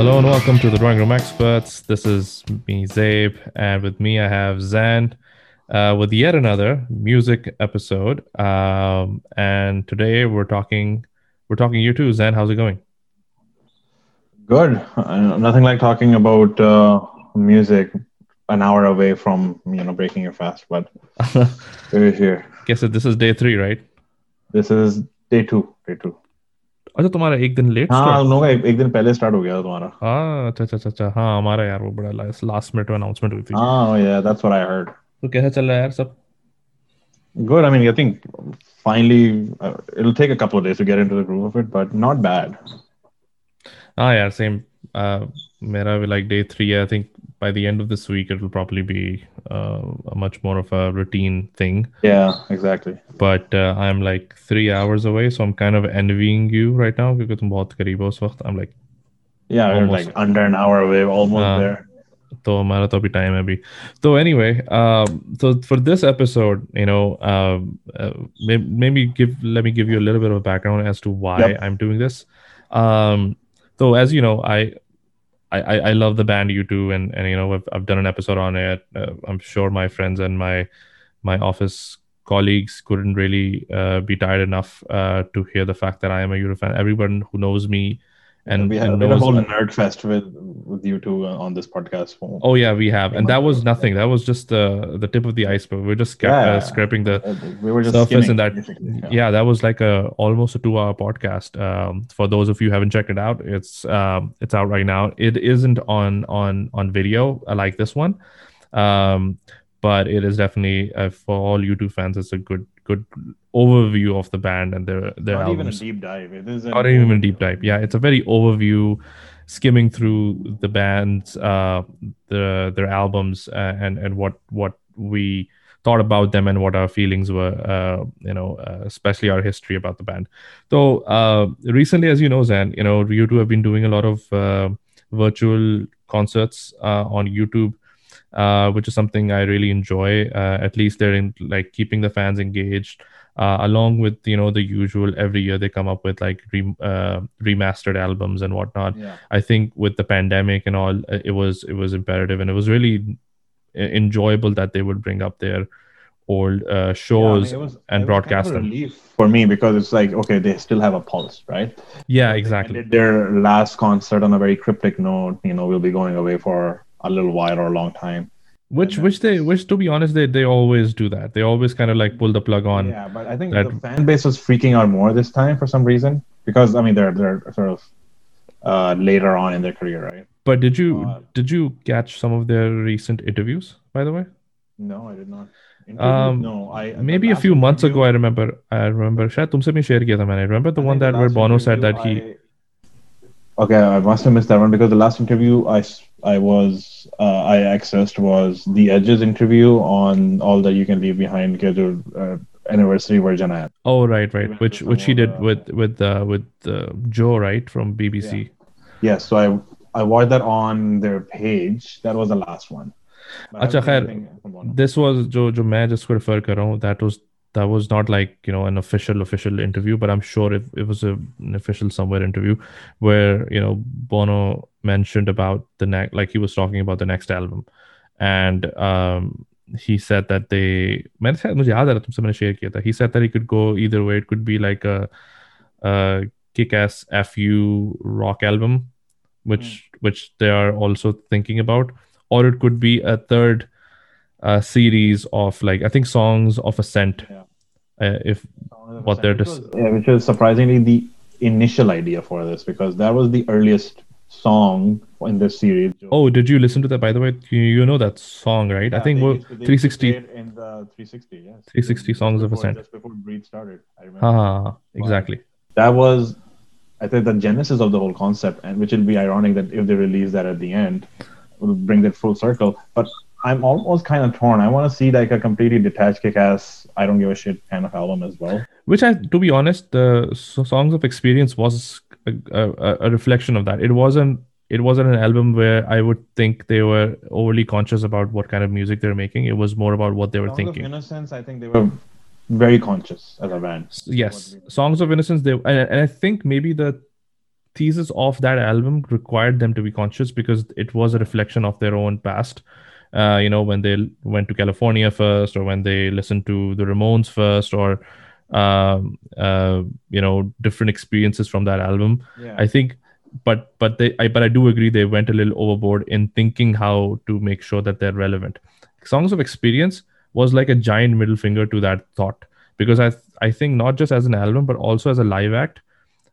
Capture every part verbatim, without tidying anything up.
Hello and welcome to the Drawing Room Experts. This is me, Zaib, and with me I have Zain uh, with yet another music episode. Um, and today we're talking we're talking U two. Zain, how's it going? Good. Uh, nothing like talking about uh, music an hour away from you know breaking your fast, but we're here. Guess that this is day three, right? This is day two. Day two. अच्छा तुम्हारा एक दिन late हाँ लोग एक दिन पहले start हो गया था तुम्हारा हाँ अच्छा अच्छा अच्छा हाँ हमारा यार वो बड़ा लास्ट मिनट अनाउंसमेंट हुई थी हाँ yeah that's what I heard तो कैसा चल रहा है यार सब good I mean I think finally uh, it'll take a couple of days to get into the groove of it but not bad हाँ यार same uh, मेरा भी like day three I think by the end of this week it'll probably be uh, a much more of a routine thing yeah exactly but uh, I'm like three hours away so I'm kind of envying you right now because you're very close at this time I'm like yeah we're like under an hour away almost uh, there so our time abhi so anyway uh, so for this episode you know uh, uh, maybe give let me give you a little bit of a background as to why yep. I'm doing this um so as you know I I I love the band U two and and you know I've I've done an episode on it. Uh, I'm sure my friends and my my office colleagues couldn't really uh, be tired enough uh, to hear the fact that I am a U two fan. Everyone who knows me and, yeah, we and knows a whole me. nerd fest with with U two on this podcast. Oh yeah, we have, and that was nothing. That was just the the tip of the iceberg. We're just kept, yeah. uh, scraping the we were just surface, and that yeah. yeah, that was like a almost a two-hour podcast. Um, for those of you who haven't checked it out, it's um, it's out right now. It isn't on on on video like this one, um, but it is definitely uh, for all U two fans. It's a good. good overview of the band and their their not albums. Even a deep dive it is not even a deep dive yeah it's a very overview skimming through the band's uh the their albums uh, and and what what we thought about them and what our feelings were uh you know uh, especially our history about the band so uh recently as you know Zain you know U two have been doing a lot of uh, virtual concerts uh, on YouTube Uh, which is something I really enjoy. Uh, at least they're in like keeping the fans engaged, uh, along with you know the usual. Every year they come up with like re- uh, remastered albums and whatnot. Yeah. I think with the pandemic and all, it was it was imperative and it was really enjoyable that they would bring up their old uh, shows yeah, I mean, it was, and it broadcast was kind of a relief them. For me, because it's like okay, they still have a pulse, right? Yeah, exactly. They did their last concert on a very cryptic note. You know, we'll be going away for. A little while or a long time which then, which they which to be honest they they always do that they always kind of like pull the plug on yeah but I think that, the fan base was freaking out more this time for some reason because I mean they're they're sort of uh later on in their career right but did you uh, did you catch some of their recent interviews by the way no I did not um no I maybe a few months ago I remember I remember shayad tumse bhi share kiya tha maine remember the I one that the where Bono said that he I, Okay, I must have missed that one because the last interview I, I was uh, I accessed was the Edge's interview on all that you can leave behind ke jo uh, anniversary version I had. Oh right, right, which which he did uh, with with uh, with uh, Joe right from B B C. Yeah. yeah, so I I watched that on their page. That was the last one. But Achha khair, this was jo jo main just refer kar raha hu that was that was not like you know an official official interview but I'm sure if it was a, an official somewhere interview where you know Bono mentioned about the next like he was talking about the next album and um he said that they mujhe mujhe yaad aa raha tumse maine share kiya tha he said that it could go either way it could be like a, a kick-ass F U rock album which mm. which they are also thinking about or it could be a third a series of like I think songs of ascent yeah. uh, if songs what they're just dis- yeah, which is surprisingly the initial idea for this because that was the earliest song in this series oh did you listen to that by the way you, you know that song right yeah, I think well, three sixty in the three sixty yes three sixty songs before, of ascent just before Breed started I remember ah, exactly but that was I think the genesis of the whole concept and which will be ironic that if they release that at the end will bring that full circle but I'm almost kind of torn. I want to see like a completely detached kick-ass, I don't give a shit kind of album as well. Which I, to be honest, the Songs of Experience was a, a, a reflection of that. It wasn't it wasn't an album where I would think they were overly conscious about what kind of music they're making. It was more about what they were Songs thinking. Songs of Innocence, I think they were very conscious as a band. Yes. Songs of Innocence, they and, and I think maybe the thesis of that album required them to be conscious because it was a reflection of their own past. Uh, you know, when they went to California first, or when they listened to the Ramones first, or um, uh, you know, different experiences from that album. Yeah. I think, but but they, I, but I do agree they went a little overboard in thinking how to make sure that they're relevant. Songs of Experience was like a giant middle finger to that thought, because I th- I think not just as an album but also as a live act,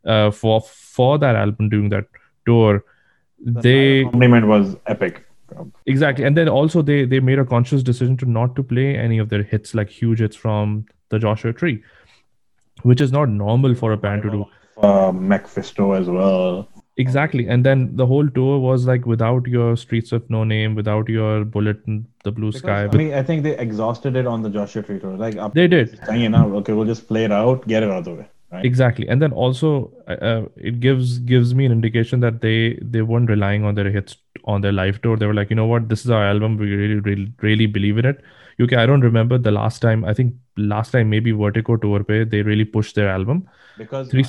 uh, for for that album during that tour, the they accompaniment was epic. Exactly. And then also they they made a conscious decision to not to play any of their hits, like huge hits from the Joshua Tree, which is not normal for a band to do. Uh, Macfisto as well. Exactly. And then the whole tour was like without your Streets of No Name, without your Bullet in the Blue because, Sky. I mean, I think they exhausted it on the Joshua Tree tour. Like up, they did. Hanging out. Okay, we'll just play it out, get it out of the way. Right? Exactly. And then also uh, it gives gives me an indication that they they weren't relying on their hits on their live tour. They were like, you know what, this is our album, we really really, really believe in it. Okay, I don't remember the last time, I think last time maybe Vertigo tour pe they really pushed their album, because Three...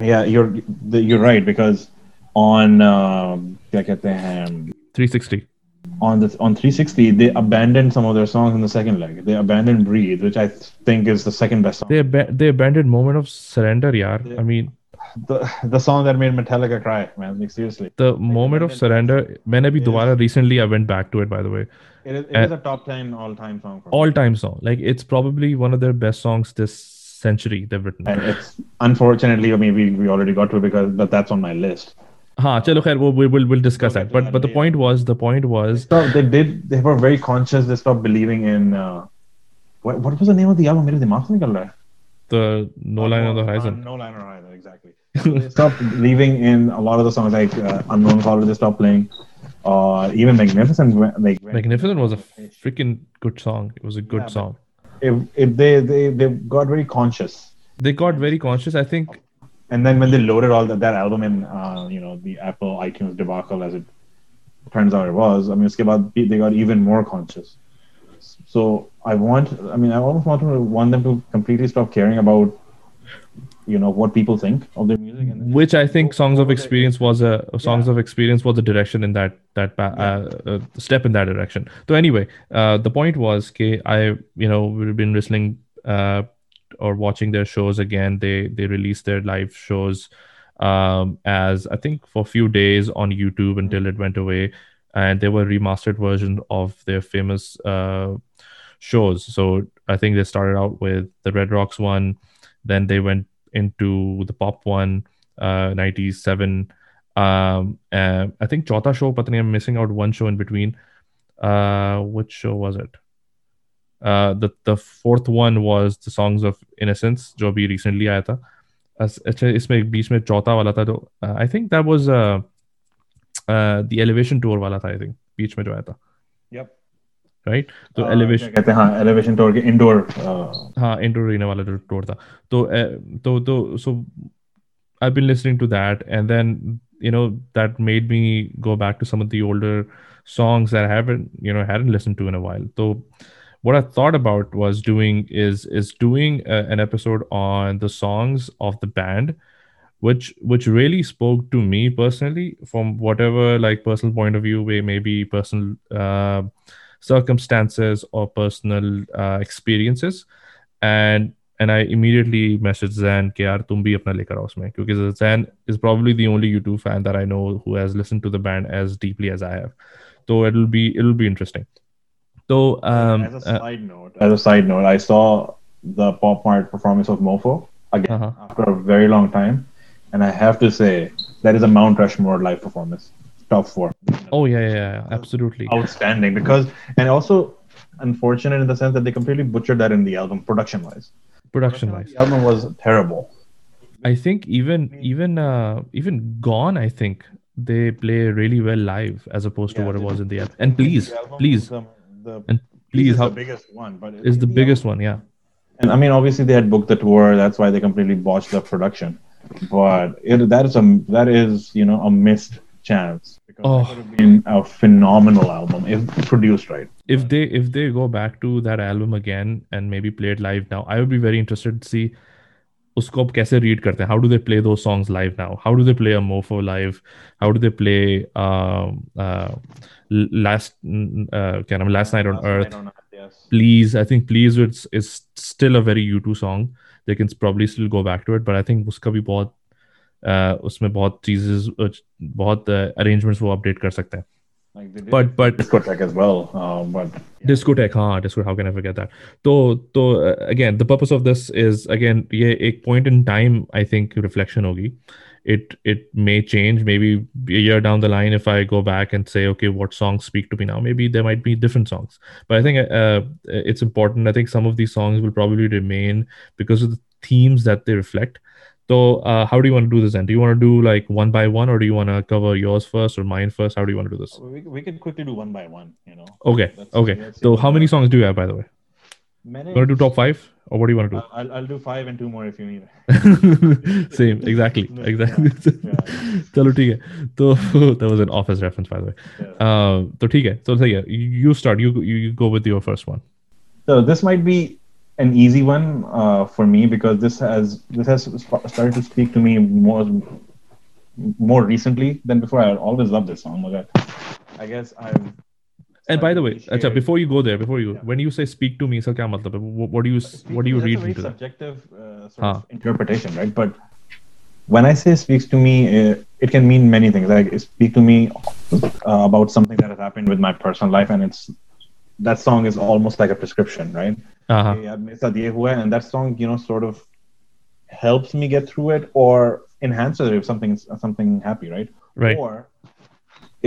yeah you're you're right, because on uh, three sixty on the on three sixty they abandoned some of their songs in the second leg. They abandoned Breathe, which I think is the second best song. They ab- they abandoned Moment of Surrender, yaar. They, I mean the the song that made Metallica cry, man. Like, seriously, the like, Moment of Surrender. Maine bhi dobara recently I went back to it, by the way. It is, it is a top ten all time song. All time song. Like, it's probably one of their best songs this century they've written. And it's unfortunately, I mean, we, we already got to it because but that's on my list. Ha, chalo khair, we'll, we'll, we'll discuss we'll that. But that but the point was, the point was... They, stopped, they did, they were very conscious, they stopped believing in... Uh, what, what was the name of the album? The No Line on the Horizon. Uh, no Line on the Horizon, exactly. They stopped believing in a lot of the songs, like uh, Unknown Caller, they stopped playing. Uh, even Magnificent. Like, Magnificent was a freaking good song. It was a good yeah, song. If, if they, they, they got very conscious. They got very conscious, I think... And then when they loaded all that, that album in, uh, you know, the Apple iTunes debacle, as it turns out it was, I mean, uske baad they got even more conscious. So I want, I mean, I almost want, to, want them to completely stop caring about, you know, what people think of their music. And which I think Songs of Experience was a Songs yeah. of Experience was a direction in that that uh, yeah. uh, step in that direction. So anyway, uh, the point was, okay, I, you know, we've been listening. Uh, or watching their shows again. They they released their live shows um as I think for a few days on YouTube until it went away, and they were remastered version of their famous uh shows. So I think they started out with the Red Rocks one, then they went into the pop one, uh ninety-seven, um uh, I think Chauta show, patni I'm missing out one show in between. Uh which show was it? Uh, the the fourth one was the Songs of Innocence, jo bhi recently aaya tha. As, isme beech mein chauta wala tha, to, uh, I think that was uh, uh, the Elevation Tour wala tha, I think. Beech mein jo aaya tha. Yep. Right? So uh, Elevation. Kya kehte, haan, Elevation Tour ke indoor. Uh... Haan, indoor rehne wala tour tha. To, uh, to, to, so I've been listening to that, and then, you know, that made me go back to some of the older songs that I haven't, you know, hadn't listened to in a while. So what I thought about was doing is is doing a, an episode on the songs of the band, which which really spoke to me personally from whatever like personal point of view, where maybe personal uh, circumstances or personal uh, experiences, and and I immediately messaged Zain कि यार तुम भी अपना लेकर आओ उसमें, क्योंकि Zain is probably the only U two fan that I know who has listened to the band as deeply as I have, so it'll be it'll be interesting. So um, as a side uh, note, as a side note, I saw the Pop Mart performance of Mofo again uh-huh. after a very long time, and I have to say that is a Mount Rushmore live performance, top four. Oh yeah, yeah, yeah. Absolutely outstanding. Because and also unfortunate in the sense that they completely butchered that in the album production wise. Production wise, the album was terrible. I think even even uh, even Gone, I think they play really well live as opposed to yeah, what it was in the album. And please, please. The, and please is how, the biggest one, but it's, it's the, the biggest album. one, yeah. And I mean, obviously they had booked the tour, that's why they completely botched the production. But it, that is a that is you know a missed chance, because oh. it would have been a phenomenal album if produced right. If they if they go back to that album again and maybe play it live now, I would be very interested to see उसको आप कैसे read करते हैं? How do they play two songs live now? How do they play a Mofo live? How do they play last क्या नाम last night on earth? Please I think please it's is still a very U two song. They can probably still go back to it, but I think उसका भी बहुत uh, उसमें बहुत चीजें बहुत arrangements वो update कर सकते हैं. Like they did but but discotheque as well. Uh, but yeah. discotheque, huh? Discotheque. How can I forget that? So so uh, again, the purpose of this is again, ये एक point in time I think reflection होगी. It it may change. Maybe a year down the line, if I go back and say, okay, what songs speak to me now? Maybe there might be different songs. But I think uh, it's important. I think some of these songs will probably remain because of the themes that they reflect. So uh, how do you want to do this then? Do you want to do like one by one, or do you want to cover yours first or mine first? How do you want to do this? We we can quickly do one by one, you know. Okay, that's, okay. That's so how many songs do you have, by the way? Many. You want to do top five, or what do you want to do? I'll I'll do five and two more if you need. Same, exactly, exactly. Chalo, theek hai. So that was an Office reference, by the way. Yeah. Um, so theek hai. So theek hai. You start. You you you go with your first one. So this might be an easy one uh, for me, because this has this has started to speak to me more more recently than before. I always loved this song. But I guess I've. And by the way, acha, before you go there, before you yeah. when you say "speak to me," so kya matlab? What, what do you speak, what do you read into that? That's a very subjective uh, sort Haan. of interpretation, right? But when I say "speaks to me," it, it can mean many things. Like "speak to me" uh, about something that has happened with my personal life, and it's. That song is almost like a prescription, right? Uh-huh. And that song, you know, sort of helps me get through it, or enhances it if something something happy, right? Right. Or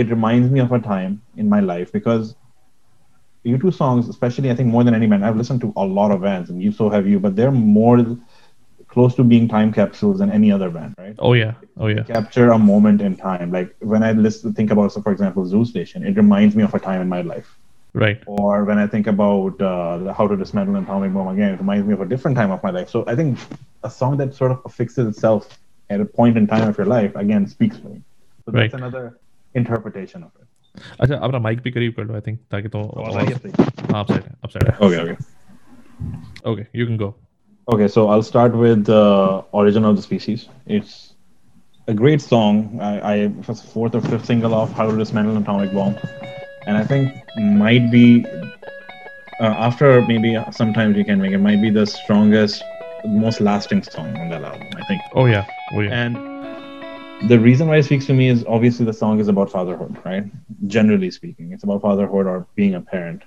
it reminds me of a time in my life, because U two songs, especially, I think more than any band, I've listened to a lot of bands, and you so have you, but they're more close to being time capsules than any other band, right? Oh yeah, oh yeah. They capture a moment in time. Like when I listen, think about, so for example, Zoo Station, it reminds me of a time in my life. Right. Or when I think about uh, How to Dismantle an Atomic Bomb, again, it reminds me of a different time of my life. So I think a song that sort of affixes itself at a point in time of your life, again, speaks to me. So that's right. Another interpretation of it. Acha, apna mic bhi kareeb kar do, I think, taaki to upside upside. Okay, okay. Okay, you can go. Okay, so I'll start with uh, Origin of the Species. It's a great song. I, I was fourth or fifth single off How to Dismantle an Atomic Bomb. And I think might be, uh, after maybe sometimes you can make it, might be the strongest, most lasting song on that album, I think. Oh yeah. Oh yeah. And the reason why it speaks to me is obviously the song is about fatherhood, right? Generally speaking, it's about fatherhood or being a parent.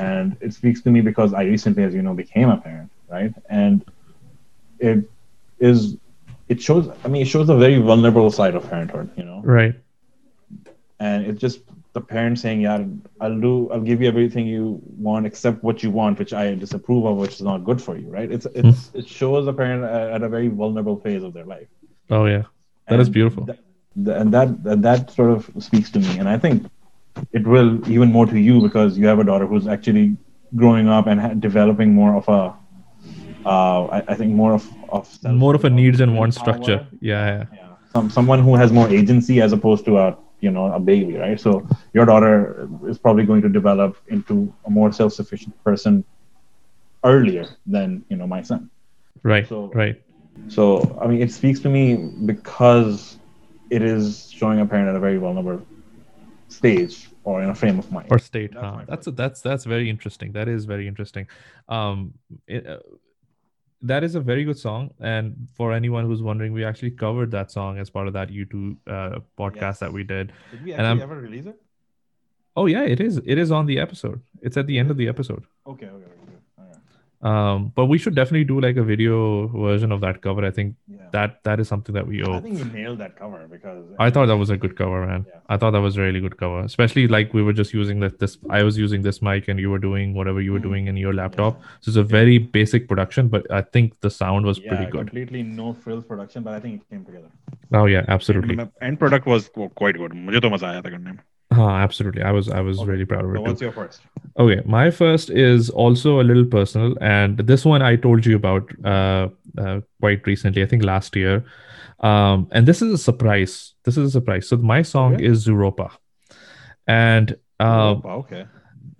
And it speaks to me because I recently, as you know, became a parent, right? And it is, it shows, I mean, it shows the very vulnerable side of parenthood, you know? Right. And it just... the parent saying, yeah, I'll do, I'll give you everything you want except what you want, which I disapprove of, which is not good for you, right? It's it's mm. It shows the parent at a very vulnerable phase of their life. Oh yeah, that and is beautiful. That, and that, that that sort of speaks to me, and I think it will even more to you because you have a daughter who's actually growing up and ha- developing more of a, uh, I, I think more of of self- more of a needs and wants structure. Yeah, yeah. yeah. Some someone who has more agency as opposed to a. You know, a baby, right? So your daughter is probably going to develop into a more self-sufficient person earlier than, you know, my son. Right, so, right. So, I mean, it speaks to me because it is showing a parent at a very vulnerable stage or in a frame of mind. Or state, that's huh? That's, a, that's, that's very interesting. That is very interesting. Um, it, uh, That is a very good song, and for anyone who's wondering, we actually covered that song as part of that U two uh, podcast yes. that we did. Did we actually ever release it? Oh yeah, it is. It is on the episode. It's at the end of the episode. Okay, okay, okay. All right. Um, but we should definitely do like a video version of that cover. I think yeah. that that is something that we owe. I think you nailed that cover because I thought that was a good cover, man. Yeah. I thought that was a really good cover, especially like we were just using that this. I was using this mic, and you were doing whatever you were mm-hmm. doing in your laptop. Yeah. So it's a very basic production, but I think the sound was yeah, pretty good. Completely no frills production, but I think it came together. Oh yeah, absolutely. And end product was quite good. मुझे तो मजा आया था करने में. Huh, absolutely. I was I was okay. really proud of it. So what's too. your first? Okay, my first is also a little personal, and this one I told you about uh, uh, quite recently. I think last year, um, and this is a surprise. This is a surprise. So my song okay. is Zooropa, and um, Zooropa, okay,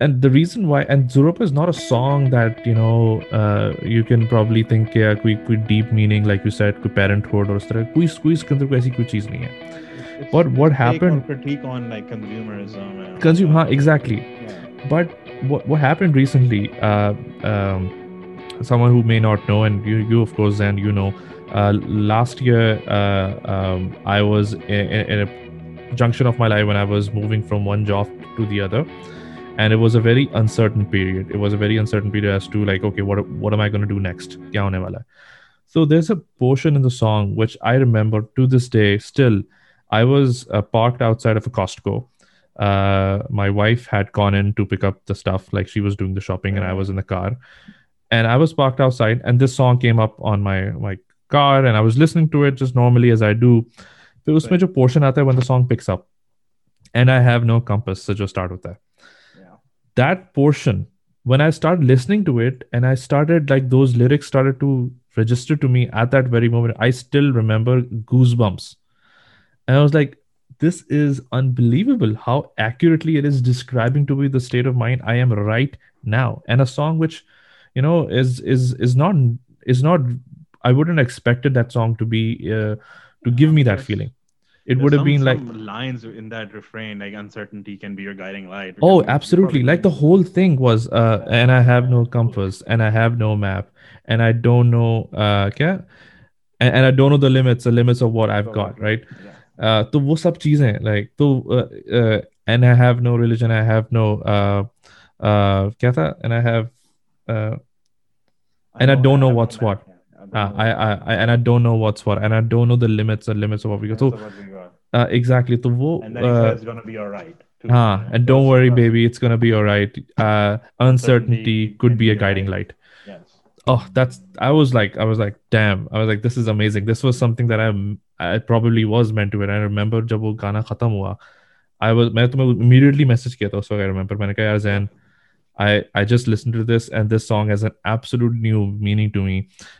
and the reason why, and Zooropa is not a song that, you know, uh, you can probably think कि यार कोई कोई deep meaning, like you said, कोई parenthood और उस तरह कोई कोई इसके अंदर कोई ऐसी कोई चीज नहीं है. But what happened? Critique on like consumerism. And Consume, huh? Exactly. Yeah. But what what happened recently? Uh, um, someone who may not know, and you, you of course, and you know, uh, last year uh, um, I was in, in a junction of my life when I was moving from one job to the other, and it was a very uncertain period. It was a very uncertain period as to like, okay, what what am I going to do next? Kya hone wala hai? So there's a portion in the song which I remember to this day still. I was uh, parked outside of a Costco. Uh, my wife had gone in to pick up the stuff, like she was doing the shopping, and I was in the car. And I was parked outside, and this song came up on my, my car, and I was listening to it just normally as I do. There was a portion out there when the song picks up, and I have no compass, so just start with that. Yeah. That portion, when I started listening to it, and I started like those lyrics started to register to me at that very moment. I still remember goosebumps. And I was like, this is unbelievable how accurately it is describing to me the state of mind I am right now. And a song which, you know, is is is not is not. I wouldn't expected that song to be uh, to give me that feeling. It would have been like lines in that refrain, like uncertainty can be your guiding light. Oh, absolutely. Like the whole thing was, uh, and I have no compass, and I have no map, and I don't know, uh, okay? and, and I don't know the limits, the limits of what I've got, right? Yeah. Uh, तो वो सब चीजें like तो uh, uh, and I have no religion, I have no uh, uh, क्या था and I have uh, and I don't know what's what, ah I I and I don't know what's what, and I don't know the limits and limits of what we got. So uh, exactly तो वो and then uh, it's gonna be alright. Ah, and don't worry, baby, it's gonna be alright. Uh, uncertainty could be a guiding light. Oh, that's, I was like, I was like, damn, I was like, this is amazing. This was something that I I probably was meant to it. I remember जब वो गाना खत्म हुआ, I was, मैं तुम्हें immediately message किया था उस वक्त. I remember मैंने कहा यार Zain, I I just listened to this and this song has an absolute new meaning to me,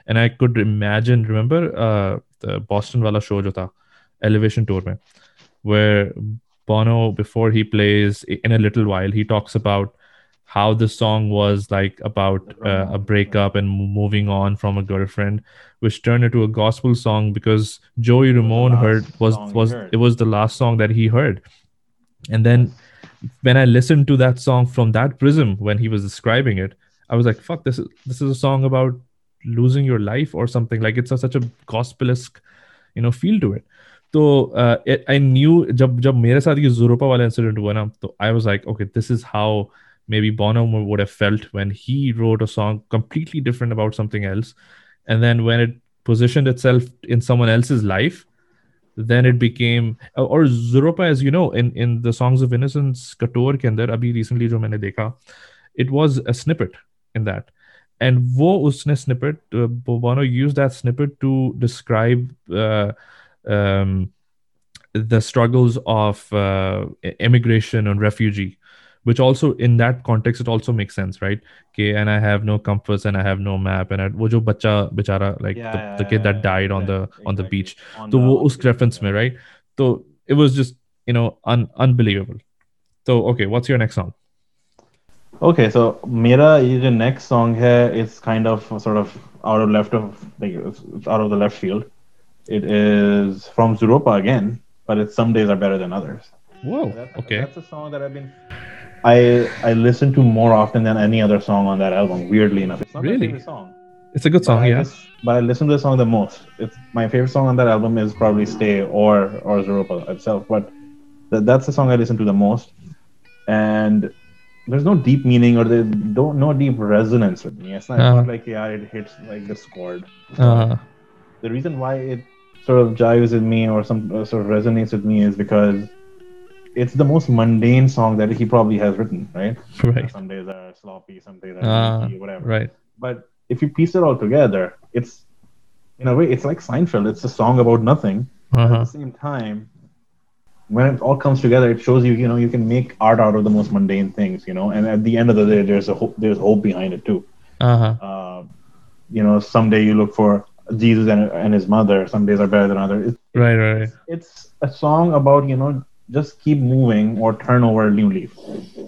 and I could imagine, remember uh, the Boston वाला show जो था Elevation Tour में, where Bono, before he plays in a little while, he talks about how the song was like about uh, a breakup and moving on from a girlfriend, which turned into a gospel song because Joey Ramone heard was was heard. It was the last song that he heard. And then when I listened to that song from that prism when he was describing it, I was like, "Fuck, this is this is a song about losing your life or something." Like it's a, such a gospel-esque, you know, feel to it. So uh, it, I knew जब जब मेरे साथ ये Zooropa वाला incident हुआ ना, तो I was like, "Okay, this is how." Maybe Bono would have felt when he wrote a song completely different about something else. And then when it positioned itself in someone else's life, then it became, or Zooropa, as you know, in, in the Songs of Innocence, Couture ke andar, abhi recently jo maine dekha, it was a snippet in that. And wo usne snippet, uh, Bono used that snippet to describe uh, um, the struggles of uh, immigration and refugee. Which also in that context it also makes sense, right? Okay, and I have no compass and I have no map and I, wo jo bacha bechara like yeah, the, yeah, the kid that died yeah, on the exactly. on the beach. So wo us reference mein, right? So it was just, you know, un- unbelievable. So okay, what's your next song? Okay, so mera ye next song hai, it's kind of sort of out of left of like it's out of the left field. It is from Zooropa again, but it's Some Days Are Better Than Others. Whoa, that's, okay. That's a song that I've been I I listen to more often than any other song on that album. Weirdly enough, it's not really my favorite song. It's a good song, yeah. But I listen to the song the most. It's my favorite song on that album is probably "Stay" or or Zooropa itself. But th- that's the song I listen to the most. And there's no deep meaning or there's don't no deep resonance with me. It's not, uh-huh. not like yeah, it hits like this chord. Uh-huh. The reason why it sort of jives with me or some uh, sort of resonates with me is because. It's the most mundane song that he probably has written, right? Right. Some days are sloppy, some days are uh, sloppy, whatever. Right. But if you piece it all together, it's, in a way, it's like Seinfeld. It's a song about nothing. Uh-huh. At the same time, when it all comes together, it shows you, you know, you can make art out of the most mundane things, you know. And at the end of the day, there's a hope, there's hope behind it too. Uh-huh. Uh, you know, someday you look for Jesus and and his mother. Some days are better than others. It's, right, right. It's, it's a song about, you know. just keep moving or turn over a new leaf.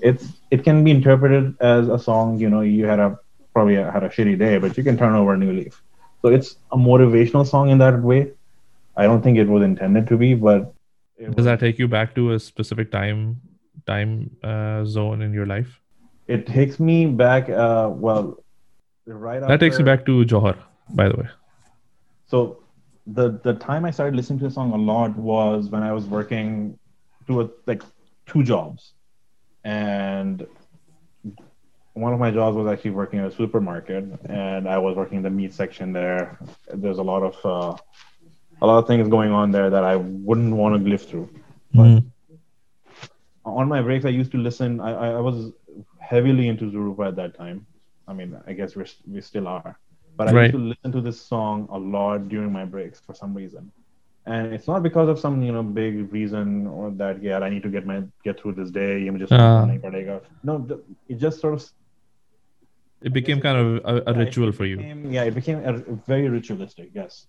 It's it can be interpreted as a song, you know, you had a probably had a shitty day, but you can turn over a new leaf. So it's a motivational song in that way. I don't think it was intended to be, but it does that take you back to a specific time time uh, zone in your life? It takes me back. Uh, well, right. That after... takes me back to Johor, by the way. So the the time I started listening to the song a lot was when I was working to a, like two jobs, and one of my jobs was actually working at a supermarket, and I was working in the meat section there. There's a lot of uh, a lot of things going on there that I wouldn't want to live through. Mm-hmm. But on my breaks, I used to listen. I, I, I was heavily into Zooropa at that time. I mean, I guess we're, we still are. But I right. used to listen to this song a lot during my breaks for some reason. And it's not because of some, you know, big reason or that, yeah, I need to get my get through this day. You know, just uh, no, it just sort of... It became kind of a, a ritual for you. Became, yeah, it became a, very ritualistic, yes.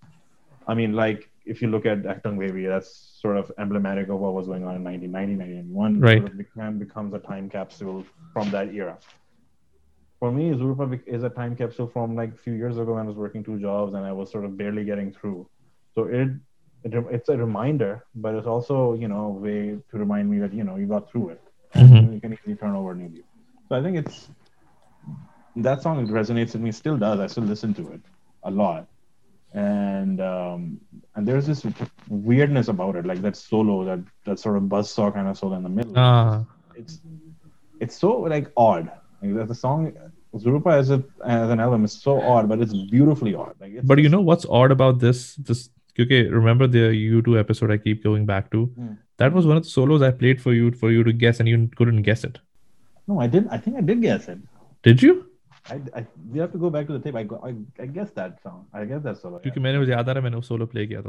I mean, like, if you look at Achtung Baby, that's sort of emblematic of what was going on in nineteen ninety, nineteen ninety-one. Right. It sort of became, becomes a time capsule from that era. For me, Zooropa is a time capsule from like a few years ago when I was working two jobs and I was sort of barely getting through. So it, it it's a reminder, but it's also, you know, a way to remind me that, you know, you got through it. Mm-hmm. And you can easily turn over a new leaf. So I think it's, that song resonates with me, still does. I still listen to it a lot. And um, and there's this weirdness about it, like that solo, that, that sort of buzzsaw kind of solo in the middle. Uh. It's, it's so like odd. Like the song Zooropa as a as an album is so odd, but it's beautifully odd. Like it's but you know what's odd about this? This okay, remember the U two episode I keep going back to? Hmm. That was one of the solos I played for you for you to guess, and you couldn't guess it. No, I didn't. I think I did guess it. Did you? I, I we have to go back to the tape. I I, I guessed that song. I guessed that solo. Because I remember I solo played it.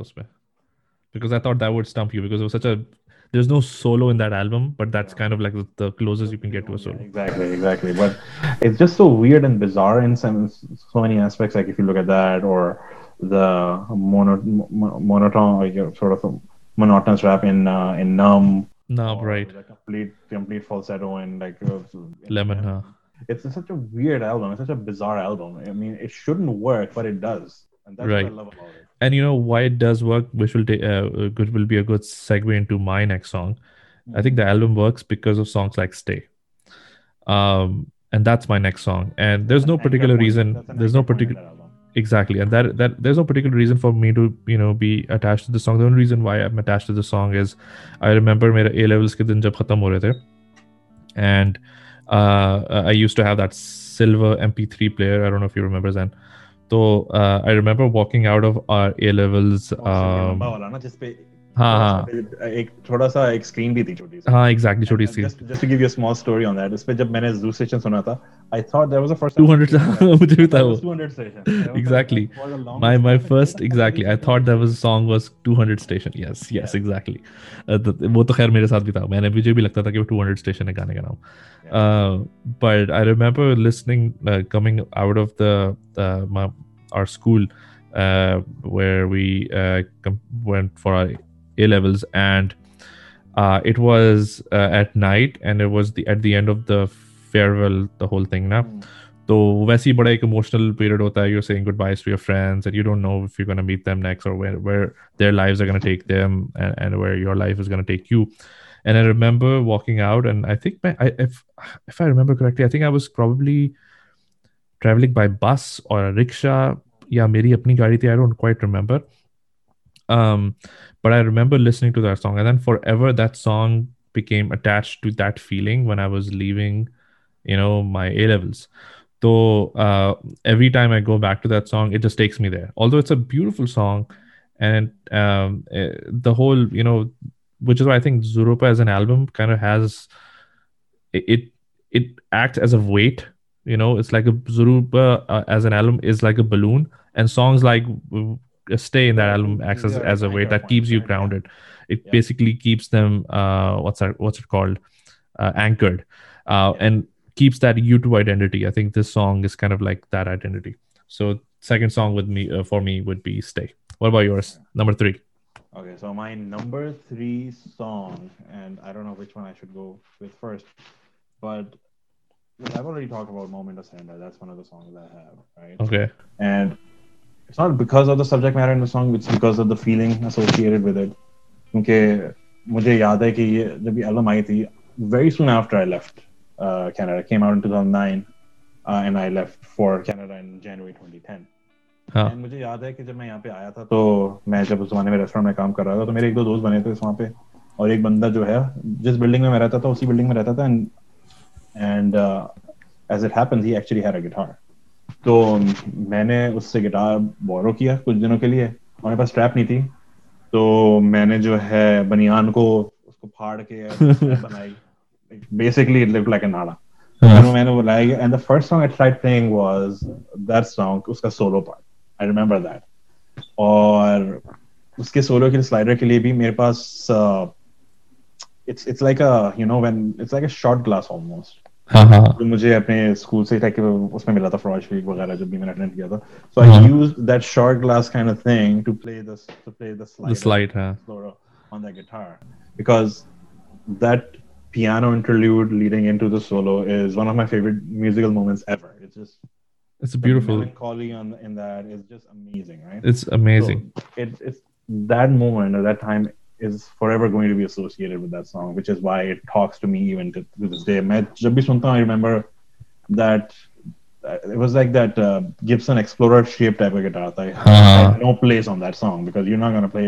Because I thought that would stump you because it was such a. There's no solo in that album, but that's kind of like the, the closest you can get to a solo. Yeah, exactly, exactly. But it's just so weird and bizarre in some, so many aspects. Like if you look at that, or the mono, monotone, or sort of monotonous rap in uh, in Numb. Numb, right? The complete, complete falsetto and like in Lemon. Huh? It's such a weird album. It's such a bizarre album. I mean, it shouldn't work, but it does. And that's right. what I love about it. And you know why it does work, which will ta- uh, good will be a good segue into my next song. Mm-hmm. I think the album works because of songs like Stay. Um, and that's my next song. And there's no particular reason. There's no particular exactly. And that that there's no particular reason for me to, you know, be attached to the song. The only reason why I'm attached to the song is I remember my A levels ke din jab khatam ho rahe the, and uh, I used to have that silver M P three player. I don't know if you remember, Zain. So uh, I remember walking out of our A levels. Um, हाँ एक थोड़ा सा एक screen भी थी छोटी सी. हाँ exactly छोटी सी. Just just to give you a small story on that. इसपे जब मैंने Zoo Station सुना था, I thought that was the first. two hundred मुझे भी था वो. two hundred station. Exactly. My my first exactly. I thought that was song was two hundred station. Yes yes exactly. वो तो खैर मेरे साथ भी था. मैंने मुझे भी लगता था कि वो two hundred station है गाने का नाम. But I remember listening uh, coming out of the uh, my, our school uh, where we uh, com- went for our A-levels, and uh, it was uh, at night, and it was the at the end of the farewell, the whole thing na. So वैसे ही बड़ा एक emotional period होता है. You're saying goodbyes to your friends, and you don't know if you're gonna meet them next, or where where their lives are gonna take them, and, and where your life is gonna take you. And I remember walking out, and I think my, I, if if I remember correctly, I think I was probably traveling by bus or a rickshaw. Yeah, मेरी अपनी गाड़ी थी. I don't quite remember. Um, but I remember listening to that song, and then forever that song became attached to that feeling when I was leaving, you know, my A levels. So uh, every time I go back to that song, it just takes me there. Although it's a beautiful song, and um, it, the whole, you know, which is why I think Zooropa as an album kind of has it. It acts as a weight, you know. It's like a Zooropa uh, as an album is like a balloon, and songs like. Stay in that album acts as, as a weight that keeps you grounded. It yeah. basically keeps them uh, what's that, what's it called uh, anchored uh, yeah. and keeps that U two identity. I think this song is kind of like that identity. So second song with me uh, for me would be Stay. What about yours? Number three. Okay, so my number three song, and I don't know which one I should go with first, but I've already talked about Moment of Surrender. That's one of the songs I have, right? Okay. And it's not because of the subject matter in the song, it's because of the feeling associated with it. Because I remember when the album came out, very soon after I left uh, Canada, it came out in two thousand nine, uh, and I left for Canada in January twenty ten. हाँ. And मुझे याद है कि जब मैं यहाँ पे आया था तो मैं जब उस जमाने में रेस्टोरेंट में काम कर रहा था तो मेरे एक दो दोस्त बने थे वहाँ पे और एक बंदा जो है जिस बिल्डिंग में मैं रहता था उसी बिल्डिंग में रहता था and and uh, as it happens he actually had a guitar. तो मैंने उससे गिटार बोरो किया कुछ दिनों के लिए, मेरे पास स्ट्रैप नहीं थी तो मैंने जो है बनियान को उसको फाड़ के बनाई basically it looked like a nala. मैंने वो लाया and the first song I tried playing was that song, उसका solo part. I remember that. और उसके solo के slider के लिए भी मेरे पास uh, it's it's like a you know when it's like a shot glass almost. हाँ हाँ. तो मुझे अपने school से था कि उसमें मिला था Freud Street वगैरह जब भी मैंने attend किया था. So I used that shot glass kind of thing to play the to play the slider. The slide, हाँ. Solo on the guitar because that piano interlude leading into the solo is one of my favorite musical moments ever. It's just It's a beautiful the melancholy on in that is just amazing, right? It's amazing. So it, it's that moment or that time is forever going to be associated with that song, which is why it talks to me even to, to this day. मैं जब भी सुनता हूँ, I remember that uh, it was like that uh, Gibson Explorer shaped type of guitar. I uh-huh. had no place on that song because you're not gonna play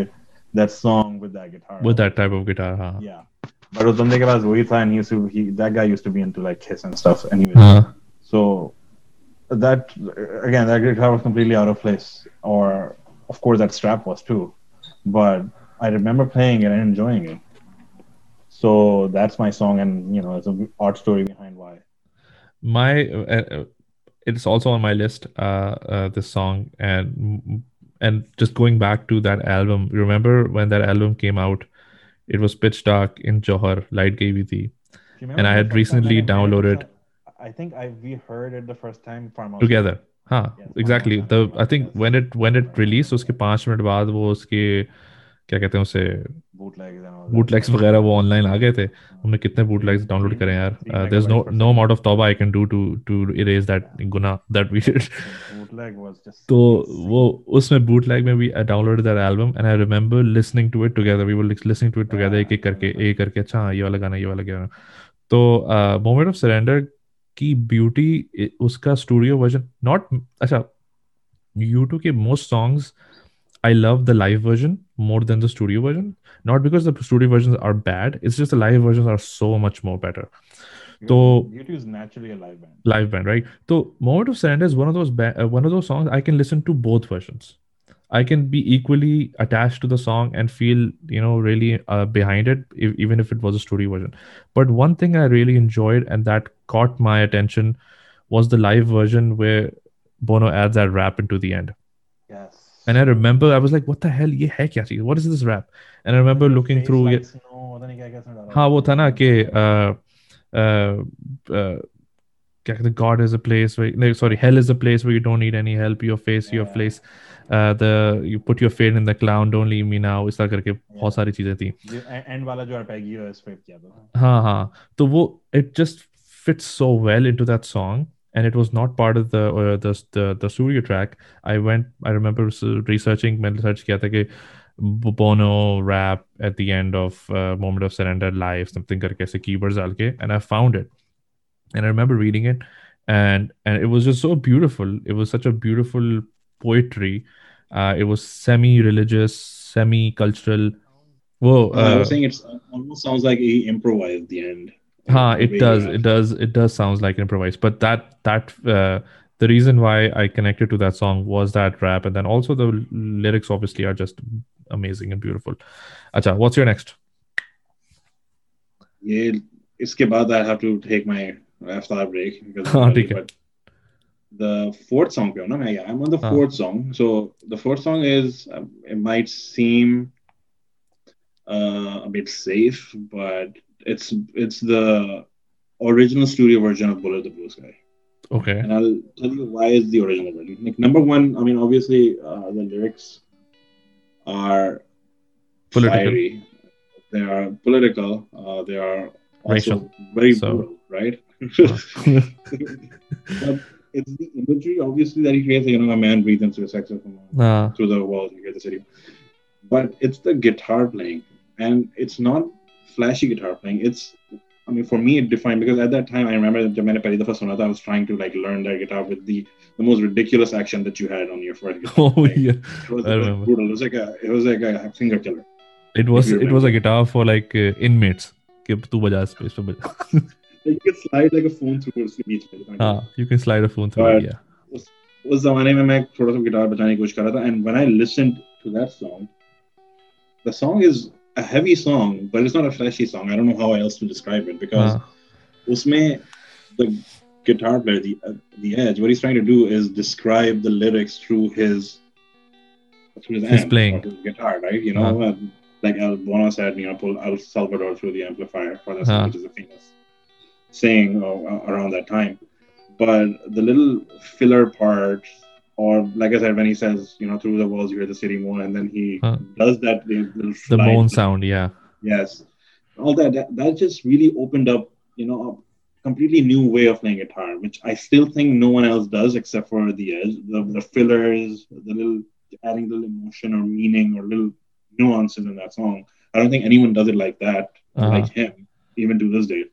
that song with that guitar. With that type of guitar, huh? Yeah. But उस बंदे के पास वही था, and he used to he that guy used to be into like Kiss and stuff. Anyway, uh-huh. so. That again, that guitar was completely out of place, or of course that strap was too. But I remember playing it and enjoying it. So that's my song, and you know, it's an odd story behind why. My uh, it's also on my list. Uh, uh, this song and and just going back to that album. Remember when that album came out? It was pitch dark in Johor. Light gayi thi, and I had recently downloaded. I think I we heard it the first time Farmhouse together. Huh? Yes, exactly. The I think yes. when it when it released, उसके पांच minute बाद वो उसके क्या कहते हैं उसे bootlegs and bootlegs वगैरह वो online आ गए थे. हमने कितने bootlegs download करे यार. There's no no amount of tawba I can do to to erase that guna that we did. Bootleg was just. तो वो उसमें bootleg में भी I downloaded that album and I remember listening to it together. We were listening to it together एक एक करके एक करके अच्छा ये वाला गाना ये वाला गाना. तो Moment of Surrender की ब्यूटी उसका स्टूडियो वर्जन नॉट अच्छा U two के most songs I love the live version more than the studio version not because the studio version are bad it's just the live version are so much more better तो U two is naturally a live band live band right तो Moment of Surrender is one of those ba- one of those songs I can listen to both versions I can be equally attached to the song and feel you know really uh, behind it if, even if it was a studio version but one thing I really enjoyed and that caught my attention was the live version where Bono adds that rap into the end yes and I remember I was like what the hell ye hai kya cheez what is this rap and I remember and looking through like it ha wo tha na ke the God is a place where no, sorry hell is a place where you don't need any help your face yeah. your place Uh, the you put your faith in the clown don't leave me now इस तरह करके बहुत सारी चीजें थी and वाला जो arpeggio है उसपे किया था हाँ हाँ तो वो it just fits so well into that song and it was not part of the uh, the the the studio track I went I remember researching मैंने search किया था कि Bono rap at the end of uh, Moment of Surrender live something करके ऐसे keywords डाल के and I found it and I remember reading it and and it was just so beautiful it was such a beautiful poetry uh, it was semi-religious semi-cultural whoa uh, I was saying it's almost sounds like he improvised at the end huh the it does it does it does sounds like improvised but that that uh, the reason why I connected to that song was that rap and then also the lyrics obviously are just amazing and beautiful acha what's your next yeah iske baad I have to take my iftar break because oh, okay. but The fourth song, no, I'm on the fourth ah. song. So the fourth song is, um, it might seem uh, a bit safe, but it's it's the original studio version of Bullet the Blue Sky. Okay. And I'll tell you why it's the original version. Like, number one, I mean, obviously uh, the lyrics are political. Fiery. They are political. Uh, they are also racial. Very so. Brutal, right? But it's the imagery, obviously, that he creates. You know, a man breathes into a saxophone uh. through the walls. You hear the city. But it's the guitar playing, and it's not flashy guitar playing. It's, I mean, for me, it defined, because at that time, I remember that I was trying to like learn that guitar with the, the most ridiculous action that you had on your first guitar. Oh, like, yeah. It was, I remember. Brutal. It was like a, it was like a finger killer. It was, it was a guitar for like uh, inmates. You can slide like a phone through उसके बीच में. Ah, you can slide a phone through. But yeah. उस उस ज़माने में मैं थोड़ा सा guitar बजाने की कोशिश कर रहा था, and when I listened to that song, the song is a heavy song, but it's not a flashy song. I don't know how else to describe it, because ah. उसमें the guitar player, the uh, the Edge, what he's trying to do is describe the lyrics through his through his, his amp, playing his guitar, right? You know, ah. uh, like Bono said, you know, pull El Salvador through the amplifier for that song, ah. which is a famous saying uh, around that time. But the little filler part, or like I said, when he says, you know, through the walls you hear the city more, and then he huh. does that little slide, the moan sound, yeah, yes, all that, that that just really opened up, you know, a completely new way of playing guitar, which I still think no one else does except for the Edge. The, the fillers, the little adding little emotion or meaning or little nuances in that song, I don't think anyone does it like that, uh-huh. like him, even to this day.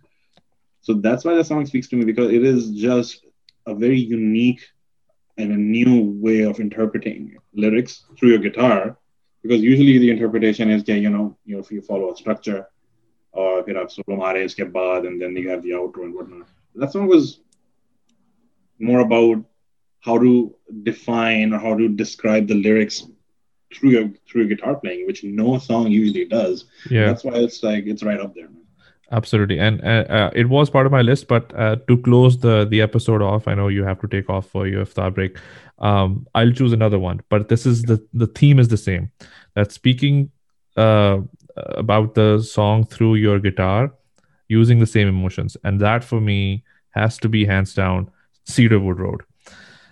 So that's why the song speaks to me, because it is just a very unique and a new way of interpreting lyrics through your guitar. Because usually the interpretation is, you know, you know, if you follow a structure, or if you have solo mares, ke baad, and then you have the outro and whatnot. That song was more about how to define or how to describe the lyrics through your through your guitar playing, which no song usually does. Yeah. That's why it's like it's right up there, man. Absolutely. And uh, uh, it was part of my list, but uh, to close the the episode off, I know you have to take off for your iftar break. Um, I'll choose another one, but this is the, the theme is the same. That's speaking uh, about the song through your guitar, using the same emotions. And that for me has to be hands down Cedarwood Road.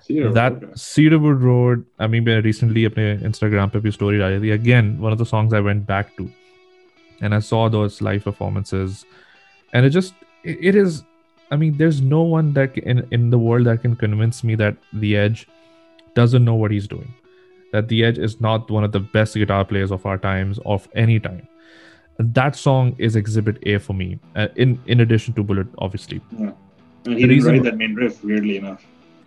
Cedarwood. That Cedarwood Road, I mean, recently on Instagram, pe bhi story daali thi. Again, one of the songs I went back to. And I saw those live performances, and it just, it, it is, I mean, there's no one that can, in, in the world that can convince me that The Edge doesn't know what he's doing, that The Edge is not one of the best guitar players of our times, of any time. That song is exhibit A for me, uh, in, in addition to Bullet, obviously. Yeah. And he the didn't write that main riff, weirdly enough.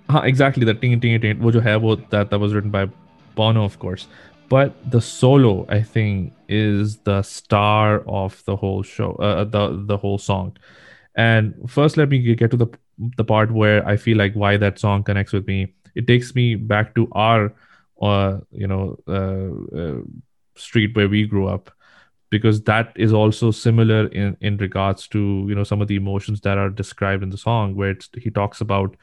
Uh, exactly, the ting ting ting, wo jo hai, wo, that, that was written by Bono, of course. But the solo, I think, is the star of the whole show, uh, the the whole song. And first, let me get to the the part where I feel like why that song connects with me. It takes me back to our, uh, you know, uh, uh, street where we grew up, because that is also similar in, in regards to, you know, some of the emotions that are described in the song, where it's, he talks about,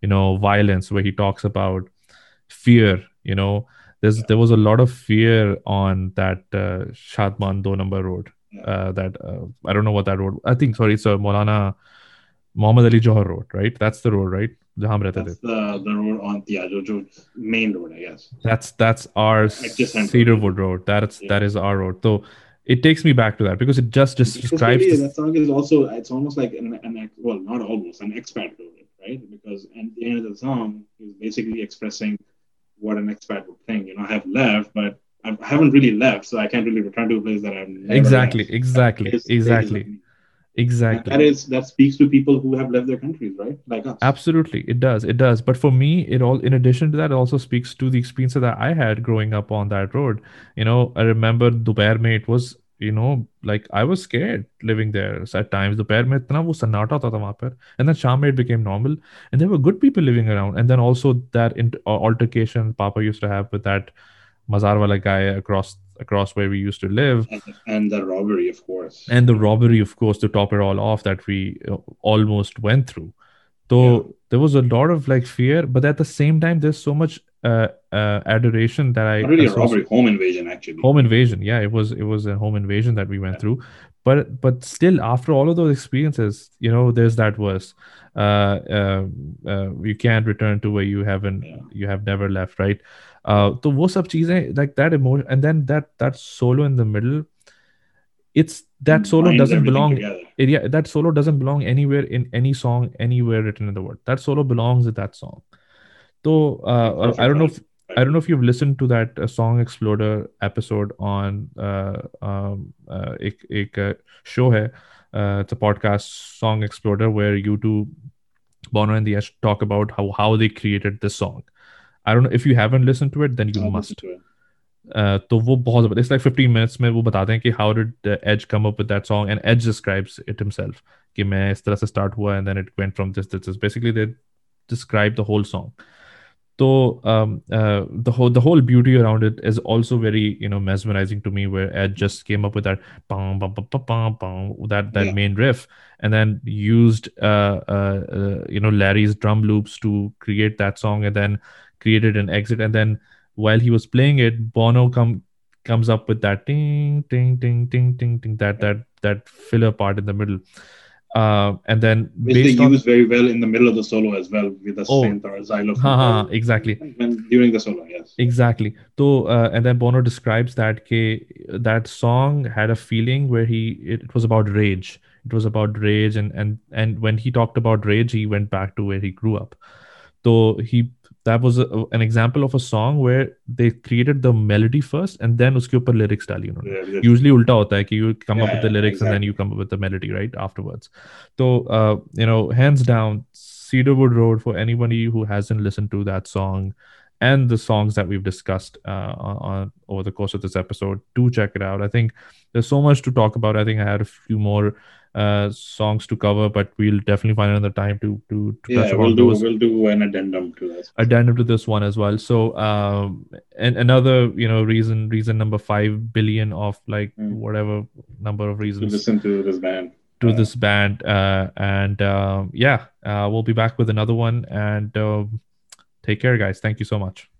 you know, violence, where he talks about fear, you know. There's, there was a lot of fear on that uh, Shadman Do Number Road. Uh, that uh, I don't know what that road. I think sorry, it's a Maulana Muhammad Ali Johar Road, right? That's the road, right? That's the, the road on yeah, jo, jo, main road, I guess. That's that's our Cedarwood Road. That's yeah. that is our road. So it takes me back to that, because it just, just describes. Really, the, that song is also, it's almost like an, an well, not almost an expat road, right? Because at the end of the song, he's basically expressing what an expat would think, you know, I have left, but I haven't really left, so I can't really return to a place that I've never exactly, left. exactly, place, exactly, place exactly. That is that speaks to people who have left their countries, right? Like us. Absolutely, it does, it does. But for me, it all, in addition to that, it also speaks to the experience that I had growing up on that road. You know, I remember Dopair mein, it was, you know, like I was scared living there at times. Dopair mein itna wo sannata tha wahan par, and then shaam mein it became normal, and there were good people living around. And then also that in, uh, altercation Papa used to have with that Mazar wala guy across across where we used to live, and, and the robbery, of course, and the robbery, of course, to top it all off, that we uh, almost went through. So yeah. There was a lot of like fear, but at the same time, there's so much uh, uh, adoration that I not really a robbery, home invasion actually. Home invasion, yeah, it was it was a home invasion that we went yeah. through, But but still, after all of those experiences, you know, there's that verse. Uh, uh, uh, you can't return to where you haven't, yeah. you have never left, right? Uh, so wo sab cheezein, like that emotion, and then that that solo in the middle. It's that solo doesn't belong. It, yeah, that solo doesn't belong anywhere in any song, anywhere written in the world. That solo belongs in that song. So uh, I don't know. If, I don't know if you've listened to that uh, Song Exploder episode on uh, um, uh, ek, ek, uh, show hai. Uh, it's a podcast, Song Exploder, where U two, Bono and the Edge talk about how, how they created this song. I don't know if you haven't listened to it, then you I'll must. Uh, toh wo bahut, it's like fifteen minutes mein wo batate hain ki how did the Edge come up with that song, and Edge describes it himself. Ki main is tarah se start hua, and then it went from this, this, this. Basically, they describe the whole song. So um, uh, the whole the whole beauty around it is also very, you know, mesmerizing to me, where Ed just came up with that bang, bang, bang, bang, bang, that that yeah. main riff, and then used uh, uh, uh, you know, Larry's drum loops to create that song, and then created an exit, and then while he was playing it, Bono come comes up with that ding ding ding ding ding ding that that that filler part in the middle. Uh, and then which they on, use very well in the middle of the solo as well with a synth oh, or a xylophone. Ha, ha, exactly. When, during the solo, yes. Exactly. So uh, and then Bono describes that ke, that song had a feeling where he it, it was about rage. It was about rage, and and and when he talked about rage, he went back to where he grew up. So he that was a, an example of a song where they created the melody first and then uske upar lyrics dali unhone. Yeah, yeah. Usually ulta hota hai ki you come yeah, up with the lyrics exactly. and then you come up with the melody right afterwards. So uh, you know, hands down, Cedarwood Road, for anybody who hasn't listened to that song and the songs that we've discussed uh, on, on over the course of this episode, do check it out. I think there's so much to talk about. I think I had a few more uh, songs to cover, but we'll definitely find another time to to, to yeah, touch we'll on do, those. We'll do an addendum to this. Addendum to this one as well. So um, and another, you know, reason reason number five billion of like mm. whatever number of reasons to listen to this band. To yeah. this band, uh, and um, yeah, uh, we'll be back with another one and. Uh, Take care, guys. Thank you so much.